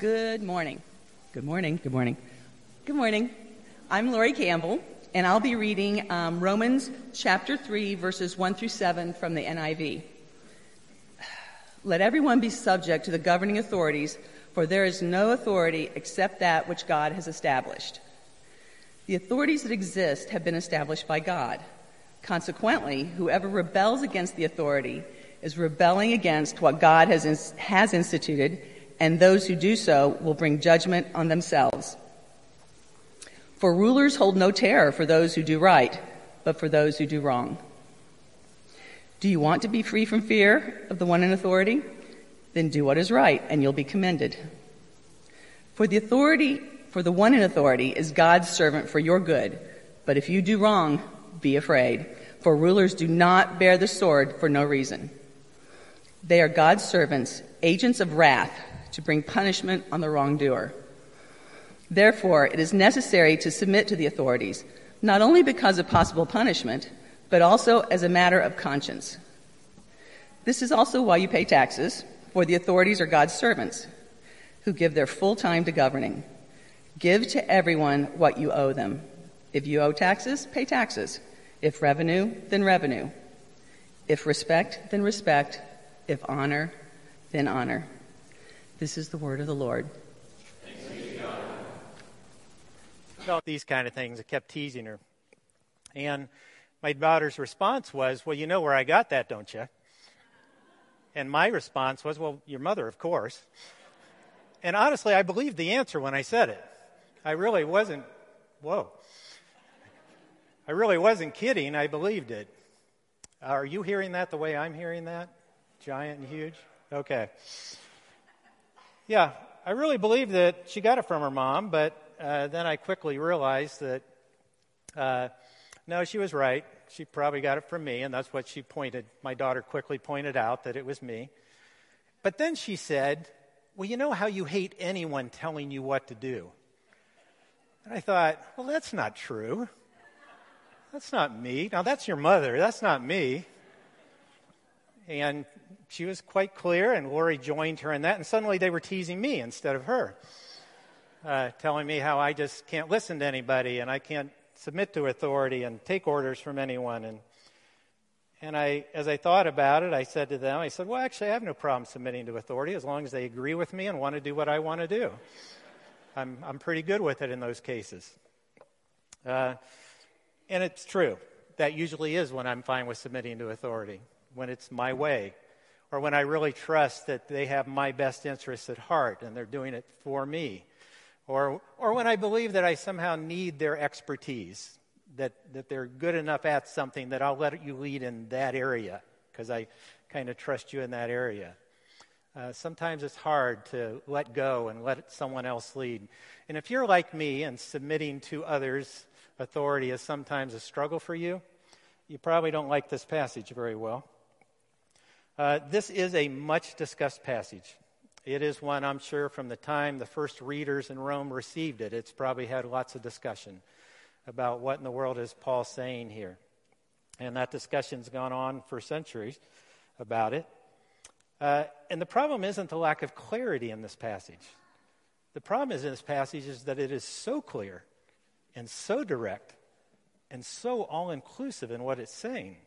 Good morning. Good morning. Good morning. Good morning. I'm Lori Campbell, and I'll be reading Romans chapter 3, verses 1 through 7 from the NIV. Let everyone be subject to the governing authorities, for there is no authority except that which God has established. The authorities that exist have been established by God. Consequently, whoever rebels against the authority is rebelling against what God has instituted, and those who do so will bring judgment on themselves. For rulers hold no terror for those who do right, but for those who do wrong. Do you want to be free from fear of the one in authority? Then do what is right, and you'll be commended. For the one in authority is God's servant for your good, but if you do wrong, be afraid, for rulers do not bear the sword for no reason. They are God's servants, agents of wrath, to bring punishment on the wrongdoer. Therefore, it is necessary to submit to the authorities, not only because of possible punishment, but also as a matter of conscience. This is also why you pay taxes, for the authorities are God's servants, who give their full time to governing. Give to everyone what you owe them. If you owe taxes, pay taxes. If revenue, then revenue. If respect, then respect. If honor, then honor. This is the word of the Lord. Thanks be to God. About these kind of things, I kept teasing her. And my daughter's response was, well, you know where I got that, don't you? And my response was, well, your mother, of course. And honestly, I believed the answer when I said it. I really wasn't kidding. I believed it. Are you hearing that the way I'm hearing that? Giant and huge? Okay. Yeah, I really believe that she got it from her mom, but then I quickly realized that, no, she was right. She probably got it from me, and that's what my daughter quickly pointed out, that it was me. But then she said, well, you know how you hate anyone telling you what to do? And I thought, well, that's not true. That's not me. Now, that's your mother. That's not me. And she was quite clear, and Lori joined her in that, and suddenly they were teasing me instead of her, telling me how I just can't listen to anybody, and I can't submit to authority and take orders from anyone. And I, as I thought about it, I said to them, well, actually, I have no problem submitting to authority as long as they agree with me and want to do what I want to do. I'm pretty good with it in those cases. And it's true. That usually is when I'm fine with submitting to authority, when it's my way, or when I really trust that they have my best interests at heart and they're doing it for me, or when I believe that I somehow need their expertise, that they're good enough at something that I'll let you lead in that area because I kind of trust you in that area. Sometimes it's hard to let go and let someone else lead. And if you're like me and submitting to others' authority is sometimes a struggle for you, you probably don't like this passage very well. This is a much-discussed passage. It is one, I'm sure, from the time the first readers in Rome received it. It's probably had lots of discussion about what in the world is Paul saying here. And that discussion's gone on for centuries about it. And the problem isn't the lack of clarity in this passage. The problem is in this passage is that it is so clear and so direct and so all-inclusive in what it's saying.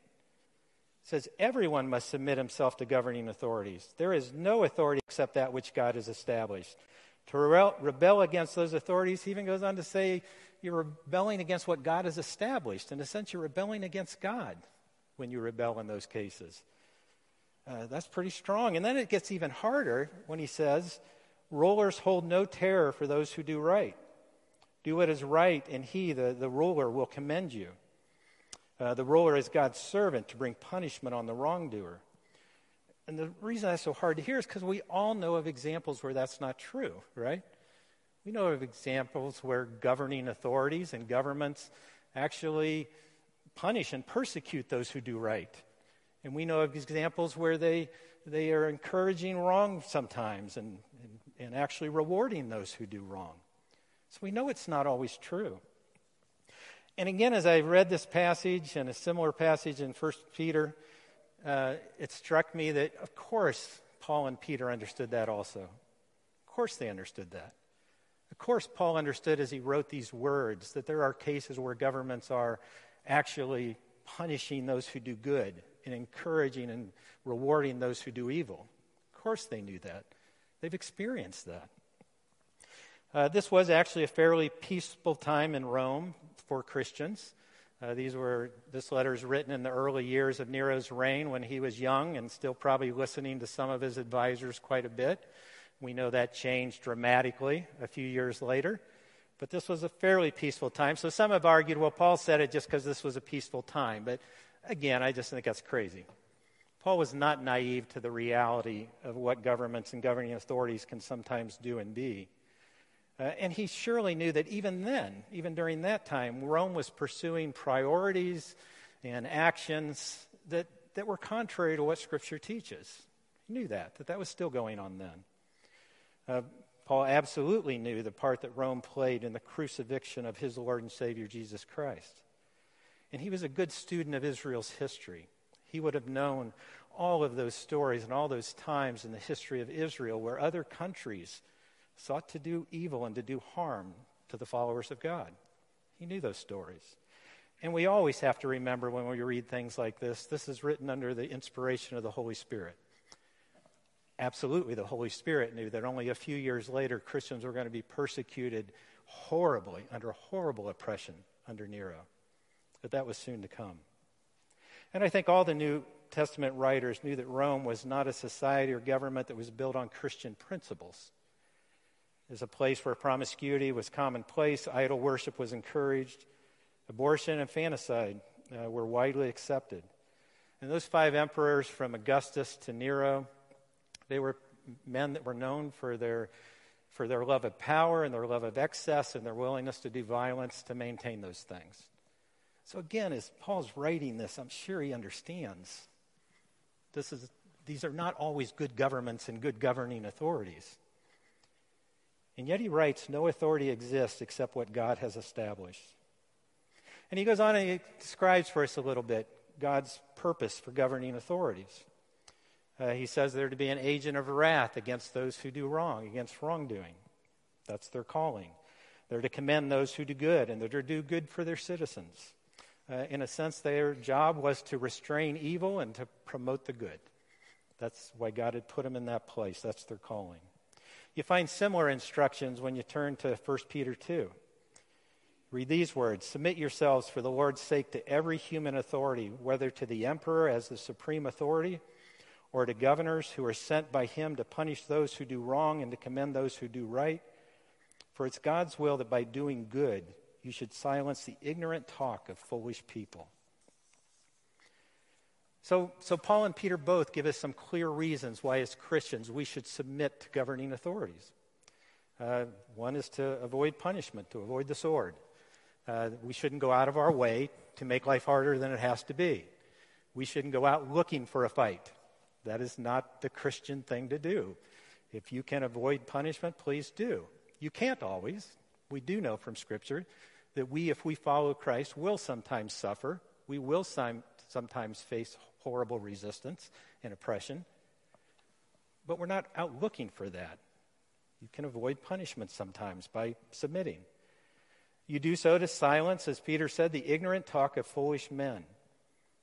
It says everyone must submit himself to governing authorities. There is no authority except that which God has established. To rebel against those authorities, he even goes on to say you're rebelling against what God has established. In a sense, you're rebelling against God when you rebel in those cases. That's pretty strong. And then it gets even harder when he says, rulers hold no terror for those who do right. Do what is right, and he, the ruler, will commend you. The ruler is God's servant to bring punishment on the wrongdoer. And the reason that's so hard to hear is because we all know of examples where that's not true, right? We know of examples where governing authorities and governments actually punish and persecute those who do right. And we know of examples where they are encouraging wrong sometimes and actually rewarding those who do wrong. So we know it's not always true. And again, as I read this passage and a similar passage in 1 Peter, it struck me that, of course, Paul and Peter understood that also. Of course they understood that. Of course Paul understood as he wrote these words that there are cases where governments are actually punishing those who do good and encouraging and rewarding those who do evil. Of course they knew that. They've experienced that. This was actually a fairly peaceful time in Rome for Christians. This letter is written in the early years of Nero's reign when he was young and still probably listening to some of his advisors quite a bit. We know that changed dramatically a few years later. But this was a fairly peaceful time. So some have argued, well, Paul said it just because this was a peaceful time. But again, I just think that's crazy. Paul was not naive to the reality of what governments and governing authorities can sometimes do and be. And he surely knew that even then, even during that time, Rome was pursuing priorities and actions that were contrary to what Scripture teaches. He knew that was still going on then. Paul absolutely knew the part that Rome played in the crucifixion of his Lord and Savior Jesus Christ. And he was a good student of Israel's history. He would have known all of those stories and all those times in the history of Israel where other countries sought to do evil and to do harm to the followers of God. He knew those stories. And we always have to remember when we read things like this, this is written under the inspiration of the Holy Spirit. Absolutely, the Holy Spirit knew that only a few years later, Christians were going to be persecuted horribly, under horrible oppression under Nero. But that was soon to come. And I think all the New Testament writers knew that Rome was not a society or government that was built on Christian principles. It was a place where promiscuity was commonplace, idol worship was encouraged, abortion and infanticide were widely accepted. And those 5 emperors from Augustus to Nero, they were men that were known for their love of power and their love of excess and their willingness to do violence to maintain those things. So again, as Paul's writing this, I'm sure he understands these are not always good governments and good governing authorities. And yet he writes, no authority exists except what God has established. And he goes on and he describes for us a little bit God's purpose for governing authorities. He says they're to be an agent of wrath against those who do wrong, against wrongdoing. That's their calling. They're to commend those who do good, and they're to do good for their citizens. In a sense, their job was to restrain evil and to promote the good. That's why God had put them in that place. That's their calling. You find similar instructions when you turn to 1 Peter 2. Read these words, "Submit yourselves for the Lord's sake to every human authority, whether to the emperor as the supreme authority, or to governors who are sent by him to punish those who do wrong and to commend those who do right. For it's God's will that by doing good, you should silence the ignorant talk of foolish people." So Paul and Peter both give us some clear reasons why as Christians we should submit to governing authorities. One is to avoid punishment, to avoid the sword. We shouldn't go out of our way to make life harder than it has to be. We shouldn't go out looking for a fight. That is not the Christian thing to do. If you can avoid punishment, please do. You can't always. We do know from Scripture that if we follow Christ, will sometimes suffer. We will sometimes face horrible resistance and oppression, but we're not out looking for that. You can avoid punishment sometimes by submitting. You do so to silence, as Peter said, the ignorant talk of foolish men.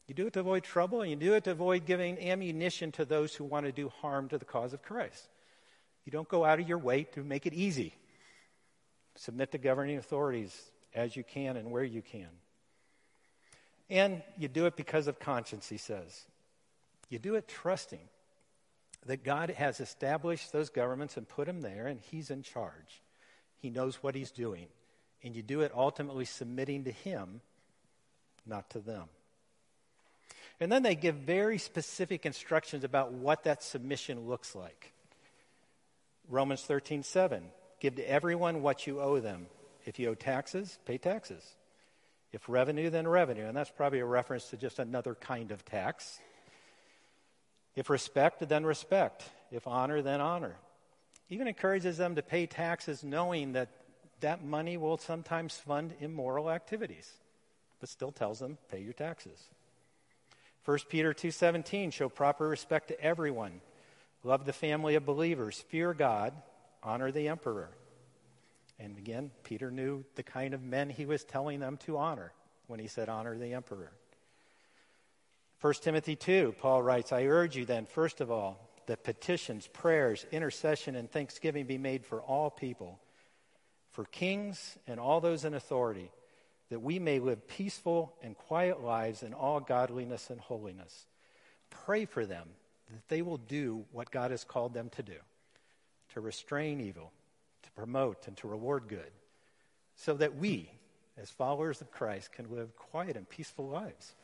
You do it to avoid trouble, and you do it to avoid giving ammunition to those who want to do harm to the cause of Christ. You don't go out of your way to make it easy. Submit to governing authorities as you can and where you can. And you do it because of conscience, he says. You do it trusting that God has established those governments and put them there, and he's in charge. He knows what he's doing. And you do it ultimately submitting to him, not to them. And then they give very specific instructions about what that submission looks like. Romans 13:7, give to everyone what you owe them. If you owe taxes, pay taxes. If revenue, then revenue. And that's probably a reference to just another kind of tax. If respect, then respect. If honor, then honor. Even encourages them to pay taxes knowing that money will sometimes fund immoral activities, but still tells them, pay your taxes. 1 Peter 2:17, show proper respect to everyone. Love the family of believers. Fear God. honor the emperor. And again, Peter knew the kind of men he was telling them to honor when he said honor the emperor. 1 Timothy 2, Paul writes, I urge you then, first of all, that petitions, prayers, intercession, and thanksgiving be made for all people, for kings and all those in authority, that we may live peaceful and quiet lives in all godliness and holiness. Pray for them that they will do what God has called them to do, to restrain evil, to promote and to reward good, so that we, as followers of Christ, can live quiet and peaceful lives,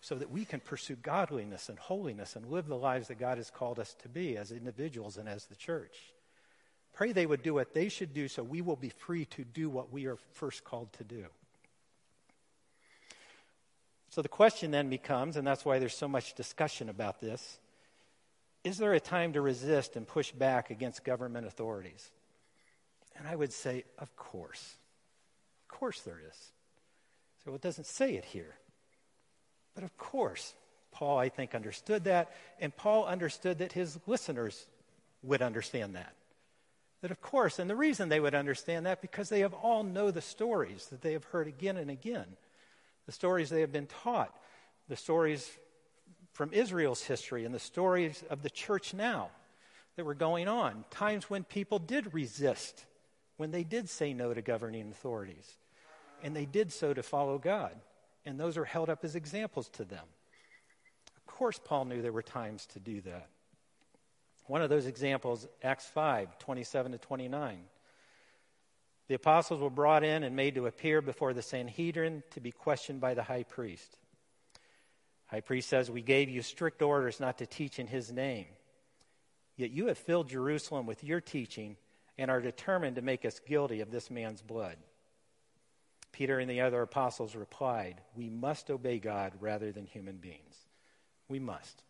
so that we can pursue godliness and holiness and live the lives that God has called us to be as individuals and as the church. Pray they would do what they should do so we will be free to do what we are first called to do. So the question then becomes, and that's why there's so much discussion about this, is there a time to resist and push back against government authorities? And I would say, of course. Of course there is. So it doesn't say it here. But of course, Paul, I think, understood that. And Paul understood that his listeners would understand that. That of course, and the reason they would understand that, because they have all know the stories that they have heard again and again. The stories they have been taught. The stories from Israel's history and the stories of the church now that were going on. Times when people did resist, when they did say no to governing authorities. And they did so to follow God. And those are held up as examples to them. Of course, Paul knew there were times to do that. One of those examples, Acts 5, 27 to 29. The apostles were brought in and made to appear before the Sanhedrin to be questioned by the high priest. High priest says, we gave you strict orders not to teach in his name. Yet you have filled Jerusalem with your teaching and are determined to make us guilty of this man's blood. Peter and the other apostles replied, we must obey God rather than human beings. We must.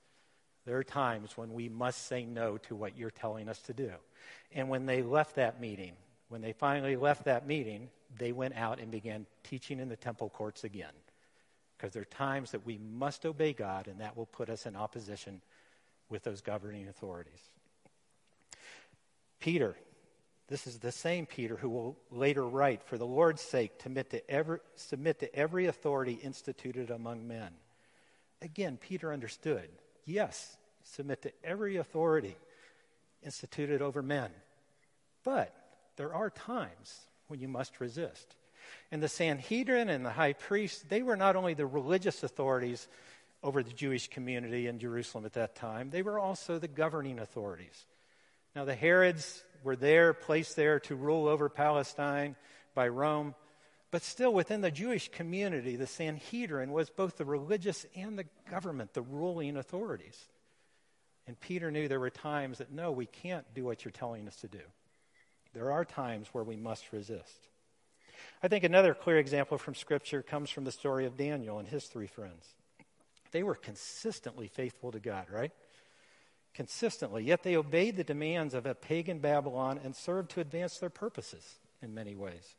There are times when we must say no to what you're telling us to do. And when they finally left that meeting, they went out and began teaching in the temple courts again. Because there are times that we must obey God, and that will put us in opposition with those governing authorities. Peter, this is the same Peter who will later write, for the Lord's sake, submit to every authority instituted among men. Again, Peter understood. Yes, submit to every authority instituted over men. But there are times when you must resist. And the Sanhedrin and the high priest, they were not only the religious authorities over the Jewish community in Jerusalem at that time, they were also the governing authorities. Now the Herods were there, placed there to rule over Palestine by Rome. But still within the Jewish community, the Sanhedrin was both the religious and the government, the ruling authorities. And Peter knew there were times that, no, we can't do what you're telling us to do. There are times where we must resist. I think another clear example from Scripture comes from the story of Daniel and his three friends. They were consistently faithful to God, right? Consistently, yet they obeyed the demands of a pagan Babylon and served to advance their purposes in many ways.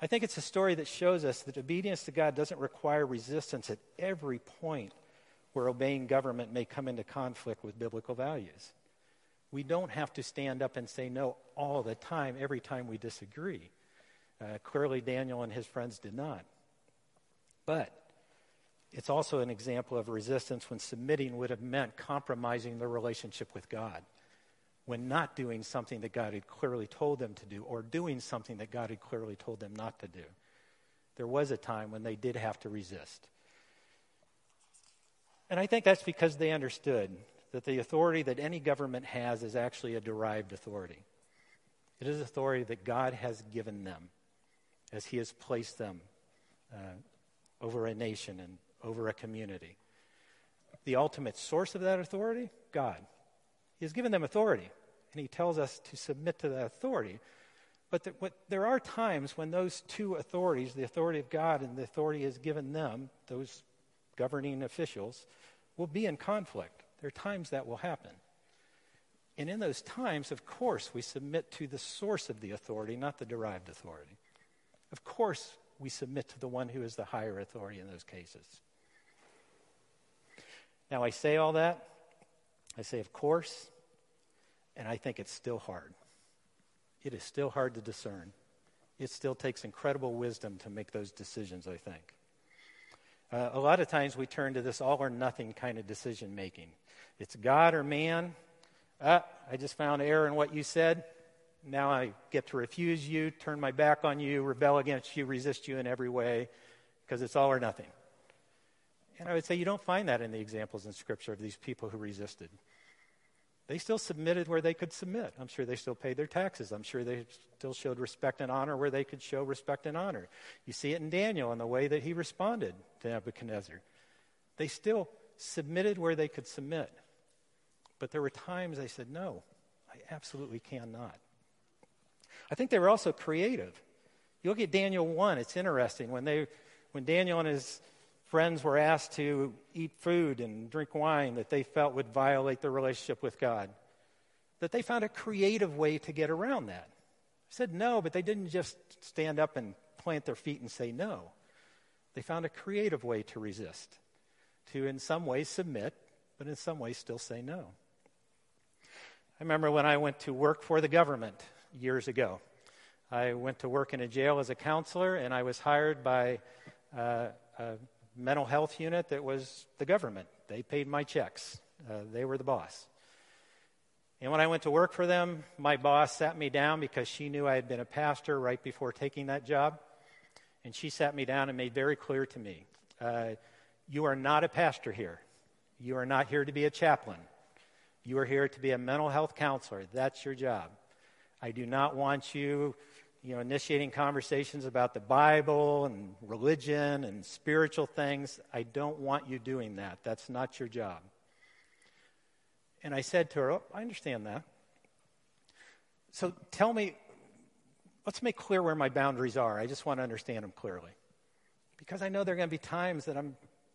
I think it's a story that shows us that obedience to God doesn't require resistance at every point where obeying government may come into conflict with biblical values. We don't have to stand up and say no all the time, every time we disagree. Clearly, Daniel and his friends did not. But it's also an example of resistance when submitting would have meant compromising their relationship with God, when not doing something that God had clearly told them to do, or doing something that God had clearly told them not to do. There was a time when they did have to resist. And I think that's because they understood that the authority that any government has is actually a derived authority. It is authority that God has given them as he has placed them over a nation and over a community. The ultimate source of that authority, God. He has given them authority, and he tells us to submit to that authority. But there are times when those two authorities, the authority of God and the authority he has given them, those governing officials, will be in conflict. There are times that will happen. And in those times, of course, we submit to the source of the authority, not the derived authority. Of course, we submit to the one who is the higher authority in those cases. Now, I say all that. I say, of course. And I think it's still hard. it is still hard to discern. It still takes incredible wisdom to make those decisions, I think. A lot of times we turn to this all or nothing kind of decision making. It's God or man. I just found error in what you said. Now I get to refuse you, turn my back on you, rebel against you, resist you in every way, because it's all or nothing. And I would say you don't find that in the examples in Scripture of these people who resisted. They still submitted where they could submit. I'm sure they still paid their taxes. I'm sure they still showed respect and honor where they could show respect and honor. You see it in Daniel and the way that he responded to Nebuchadnezzar. They still submitted where they could submit. But there were times they said, no, I absolutely cannot. I think they were also creative. You look at Daniel 1. It's interesting. When Daniel and his friends were asked to eat food and drink wine that they felt would violate their relationship with God, that they found a creative way to get around that. I said no, but they didn't just stand up and plant their feet and say no. They found a creative way to resist, to in some ways submit, but in some ways still say no. I remember when I went to work for the government years ago. I went to work in a jail as a counselor, and I was hired by a mental health unit that was the government. They paid my checks. They were the boss. And when I went to work for them, my boss sat me down because she knew I had been a pastor right before taking that job. And she sat me down and made very clear to me, you are not a pastor here. You are not here to be a chaplain. You are here to be a mental health counselor. That's your job. I do not want you initiating conversations about the Bible and religion and spiritual things. I don't want you doing that. That's not your job. And I said to her, I understand that. So tell me, let's make clear where my boundaries are. I just want to understand them clearly. Because I know there are going to be times that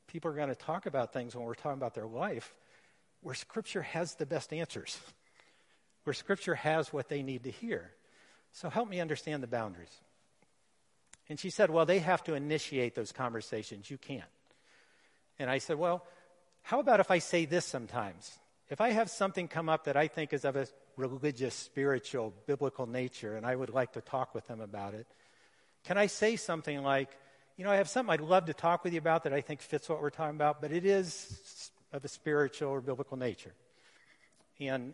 people are going to talk about things when we're talking about their life where Scripture has the best answers, where Scripture has what they need to hear. So help me understand the boundaries. And she said, well, they have to initiate those conversations. You can't. And I said, well, how about if I say this sometimes? If I have something come up that I think is of a religious, spiritual, biblical nature, and I would like to talk with them about it, can I say something like, I have something I'd love to talk with you about that I think fits what we're talking about, but it is of a spiritual or biblical nature. And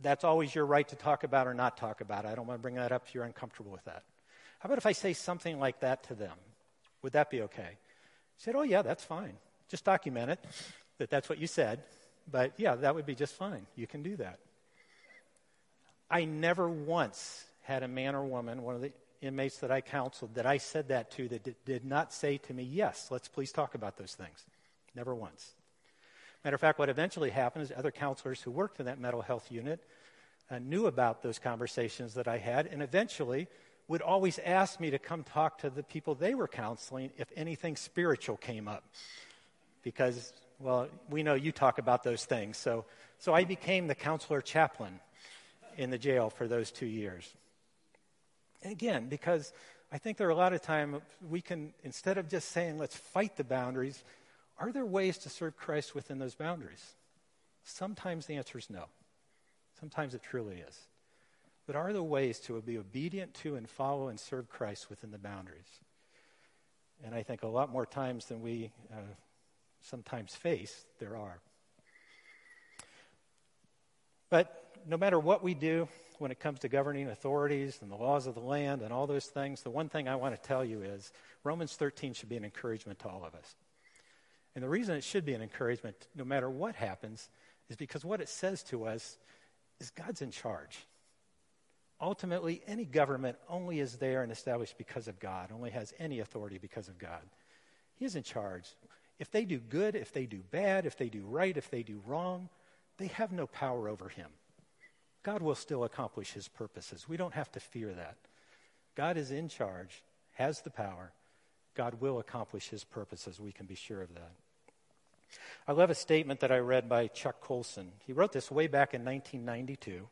that's always your right to talk about or not talk about. I don't want to bring that up if you're uncomfortable with that. How about if I say something like that to them? Would that be okay? She said, oh, yeah, that's fine. Just document it, that's what you said. But, yeah, that would be just fine. You can do that. I never once had a man or woman, one of the inmates that I counseled, that I said that to that did not say to me, yes, let's please talk about those things. Never once. Matter of fact, what eventually happened is other counselors who worked in that mental health unit knew about those conversations that I had and eventually would always ask me to come talk to the people they were counseling if anything spiritual came up. Because, well, we know you talk about those things. So I became the counselor chaplain in the jail for those 2 years. And again, because I think there are a lot of times we can, instead of just saying let's fight the boundaries, are there ways to serve Christ within those boundaries? Sometimes the answer is no. Sometimes it truly is. But are there ways to be obedient to and follow and serve Christ within the boundaries? And I think a lot more times than we sometimes face, there are. But no matter what we do when it comes to governing authorities and the laws of the land and all those things, the one thing I want to tell you is Romans 13 should be an encouragement to all of us. And the reason it should be an encouragement, no matter what happens, is because what it says to us is God's in charge. Ultimately, any government only is there and established because of God, only has any authority because of God. He is in charge. If they do good, if they do bad, if they do right, if they do wrong, they have no power over him. God will still accomplish his purposes. We don't have to fear that. God is in charge, has the power. God will accomplish his purposes. We can be sure of that. I love a statement that I read by Chuck Colson. He wrote this way back in 1992,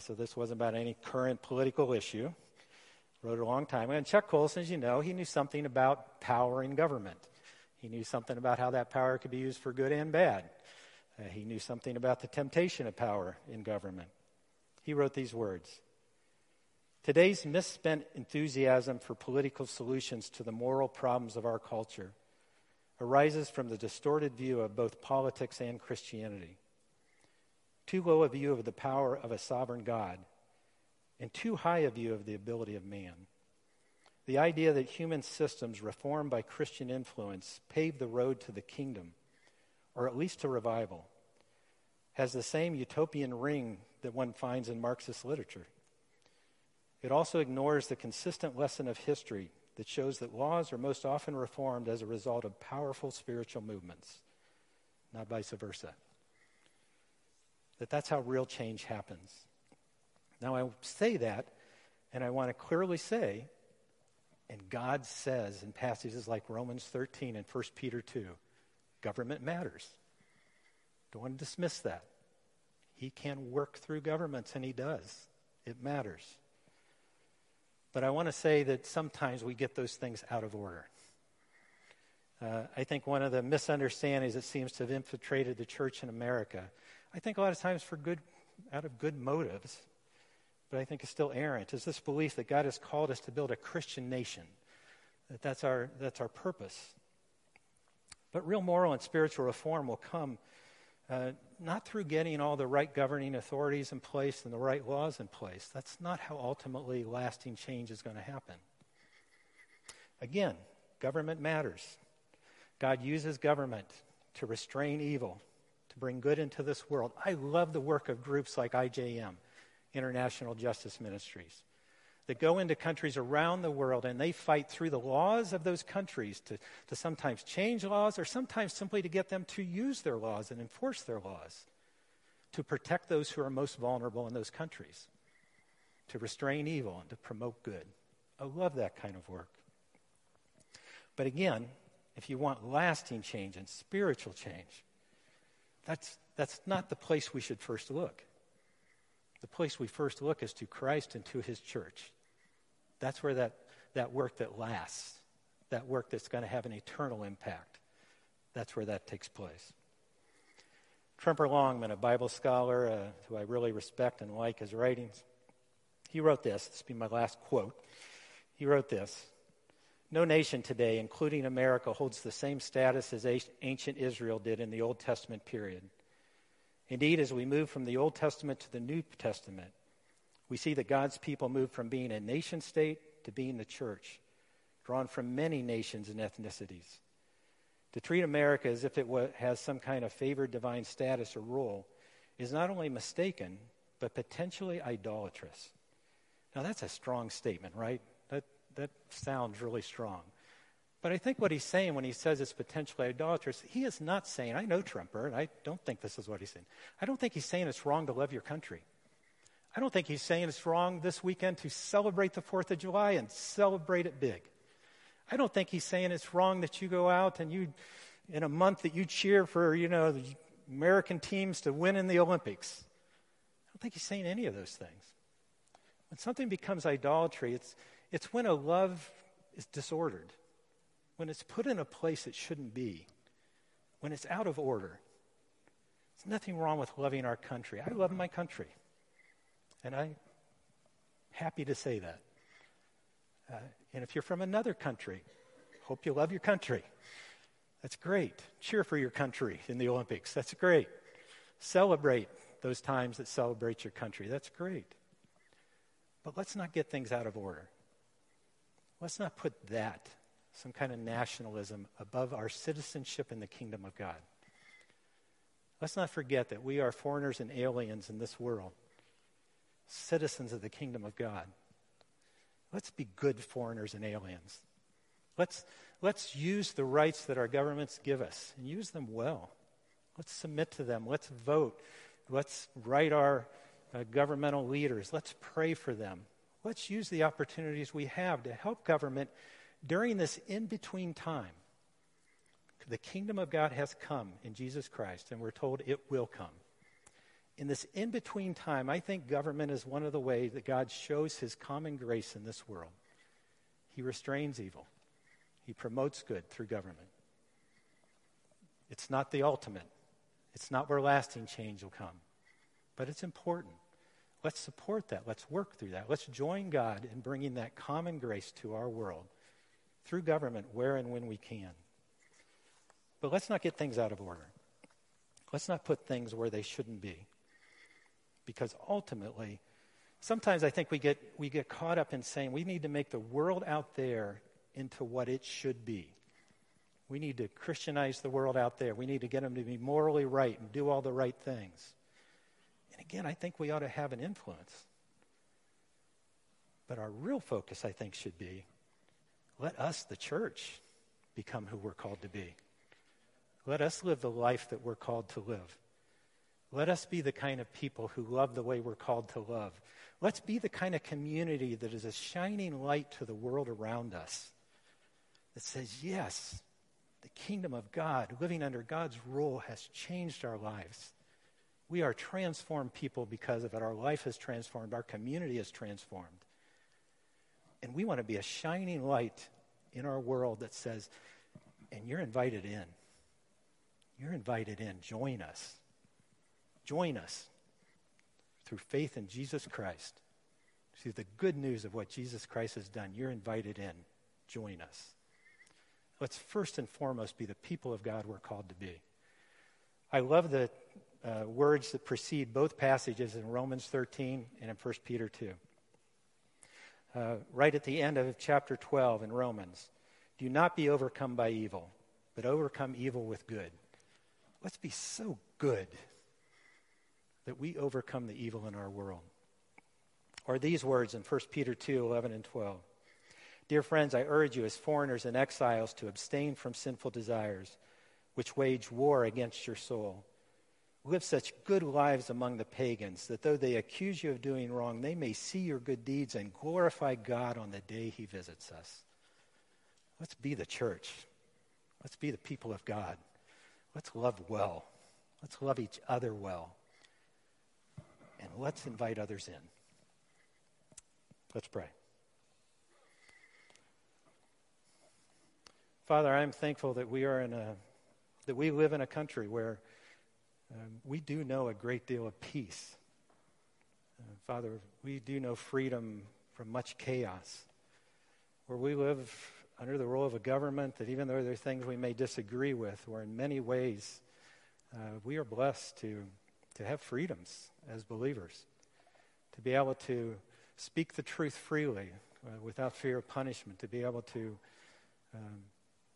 so this wasn't about any current political issue. Wrote it a long time ago. And Chuck Colson, as you know, he knew something about power in government. He knew something about how that power could be used for good and bad. He knew something about the temptation of power in government. He wrote these words. Today's misspent enthusiasm for political solutions to the moral problems of our culture arises from the distorted view of both politics and Christianity. Too low a view of the power of a sovereign God, and too high a view of the ability of man. The idea that human systems reformed by Christian influence pave the road to the kingdom, or at least to revival, has the same utopian ring that one finds in Marxist literature. It also ignores the consistent lesson of history that shows that laws are most often reformed as a result of powerful spiritual movements, not vice versa. That's how real change happens. Now I say that, and I want to clearly say, and God says in passages like Romans 13 and 1 Peter 2, government matters. Don't want to dismiss that. He can work through governments, and he does. It matters. But I want to say that sometimes we get those things out of order. I think one of the misunderstandings that seems to have infiltrated the church in America, I think a lot of times out of good motives, but I think it's still errant, is this belief that God has called us to build a Christian nation, that's our purpose. But real moral and spiritual reform will come not through getting all the right governing authorities in place and the right laws in place. That's not how ultimately lasting change is going to happen. Again, government matters. God uses government to restrain evil, to bring good into this world. I love the work of groups like IJM, International Justice Ministries, that go into countries around the world and they fight through the laws of those countries to sometimes change laws or sometimes simply to get them to use their laws and enforce their laws to protect those who are most vulnerable in those countries, to restrain evil and to promote good. I love that kind of work. But again, if you want lasting change and spiritual change, that's not the place we should first look. The place we first look is to Christ and to his church. That's where that work that lasts, that work that's going to have an eternal impact, that's where that takes place. Tremper Longman, a Bible scholar who I really respect and like his writings, he wrote this. This will be my last quote. He wrote this. No nation today, including America, holds the same status as ancient Israel did in the Old Testament period. Indeed, as we move from the Old Testament to the New Testament, we see that God's people move from being a nation state to being the church, drawn from many nations and ethnicities. To treat America as if it has some kind of favored divine status or role is not only mistaken, but potentially idolatrous. Now, that's a strong statement, right? That sounds really strong. But I think what he's saying when he says it's potentially idolatrous, he is not saying, I know Trumper, and I don't think this is what he's saying. I don't think he's saying it's wrong to love your country. I don't think he's saying it's wrong this weekend to celebrate the 4th of July and celebrate it big. I don't think he's saying it's wrong that you go out and you, in a month, that you cheer for, the American teams to win in the Olympics. I don't think he's saying any of those things. When something becomes idolatry, it's when a love is disordered. When it's put in a place it shouldn't be, when it's out of order. There's nothing wrong with loving our country. I love my country, and I'm happy to say that. And if you're from another country, hope you love your country. That's great. Cheer for your country in the Olympics. That's great. Celebrate those times that celebrate your country. That's great. But let's not get things out of order. Let's not put that, some kind of nationalism, above our citizenship in the kingdom of God. Let's not forget that we are foreigners and aliens in this world, citizens of the kingdom of God. Let's be good foreigners and aliens. Let's use the rights that our governments give us and use them well. Let's submit to them. Let's vote. Let's write our governmental leaders. Let's pray for them. Let's use the opportunities we have to help government during this in-between time. The kingdom of God has come in Jesus Christ, and we're told it will come. In this in-between time, I think government is one of the ways that God shows his common grace in this world. He restrains evil. He promotes good through government. It's not the ultimate. It's not where lasting change will come, but it's important. Let's support that. Let's work through that. Let's join God in bringing that common grace to our world through government where and when we can. But let's not get things out of order. Let's not put things where they shouldn't be. Because ultimately, sometimes I think we get caught up in saying we need to make the world out there into what it should be. We need to Christianize the world out there. We need to get them to be morally right and do all the right things. And again, I think we ought to have an influence. But our real focus, I think, should be let us, the church, become who we're called to be. Let us live the life that we're called to live. Let us be the kind of people who love the way we're called to love. Let's be the kind of community that is a shining light to the world around us that says, yes, the kingdom of God, living under God's rule, has changed our lives. We are transformed people because of it. Our life is transformed. Our community is transformed. And we want to be a shining light in our world that says, and you're invited in. You're invited in. Join us. Join us through faith in Jesus Christ. Through the good news of what Jesus Christ has done, you're invited in. Join us. Let's first and foremost be the people of God we're called to be. I love the words that precede both passages in Romans 13 and in 1 Peter 2. Right at the end of chapter 12 in Romans, do not be overcome by evil, but overcome evil with good. Let's be so good that we overcome the evil in our world. Or these words in 1 Peter 2, 11 and 12. Dear friends, I urge you as foreigners and exiles to abstain from sinful desires, which wage war against your soul. Live such good lives among the pagans that though they accuse you of doing wrong, they may see your good deeds and glorify God on the day he visits us. Let's be the church. Let's be the people of God. Let's love well. Let's love each other well. And let's invite others in. Let's pray. Father, I'm thankful that we live in a country where we do know a great deal of peace. Father, we do know freedom from much chaos, where we live under the rule of a government that even though there are things we may disagree with, where in many ways we are blessed to have freedoms as believers, to be able to speak the truth freely without fear of punishment, to be able to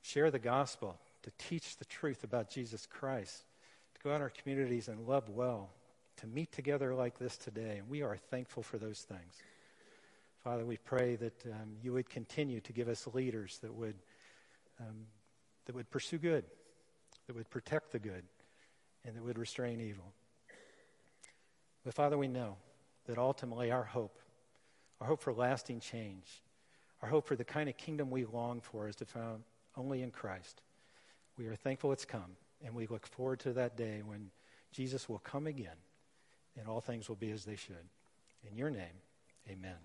share the gospel, to teach the truth about Jesus Christ, to go out in our communities and love well, to meet together like this today. And we are thankful for those things. Father, we pray that you would continue to give us leaders that would pursue good, that would protect the good, and that would restrain evil. But Father, we know that ultimately our hope for lasting change, our hope for the kind of kingdom we long for is to found only in Christ. We are thankful it's come, and we look forward to that day when Jesus will come again, and all things will be as they should. In your name, amen.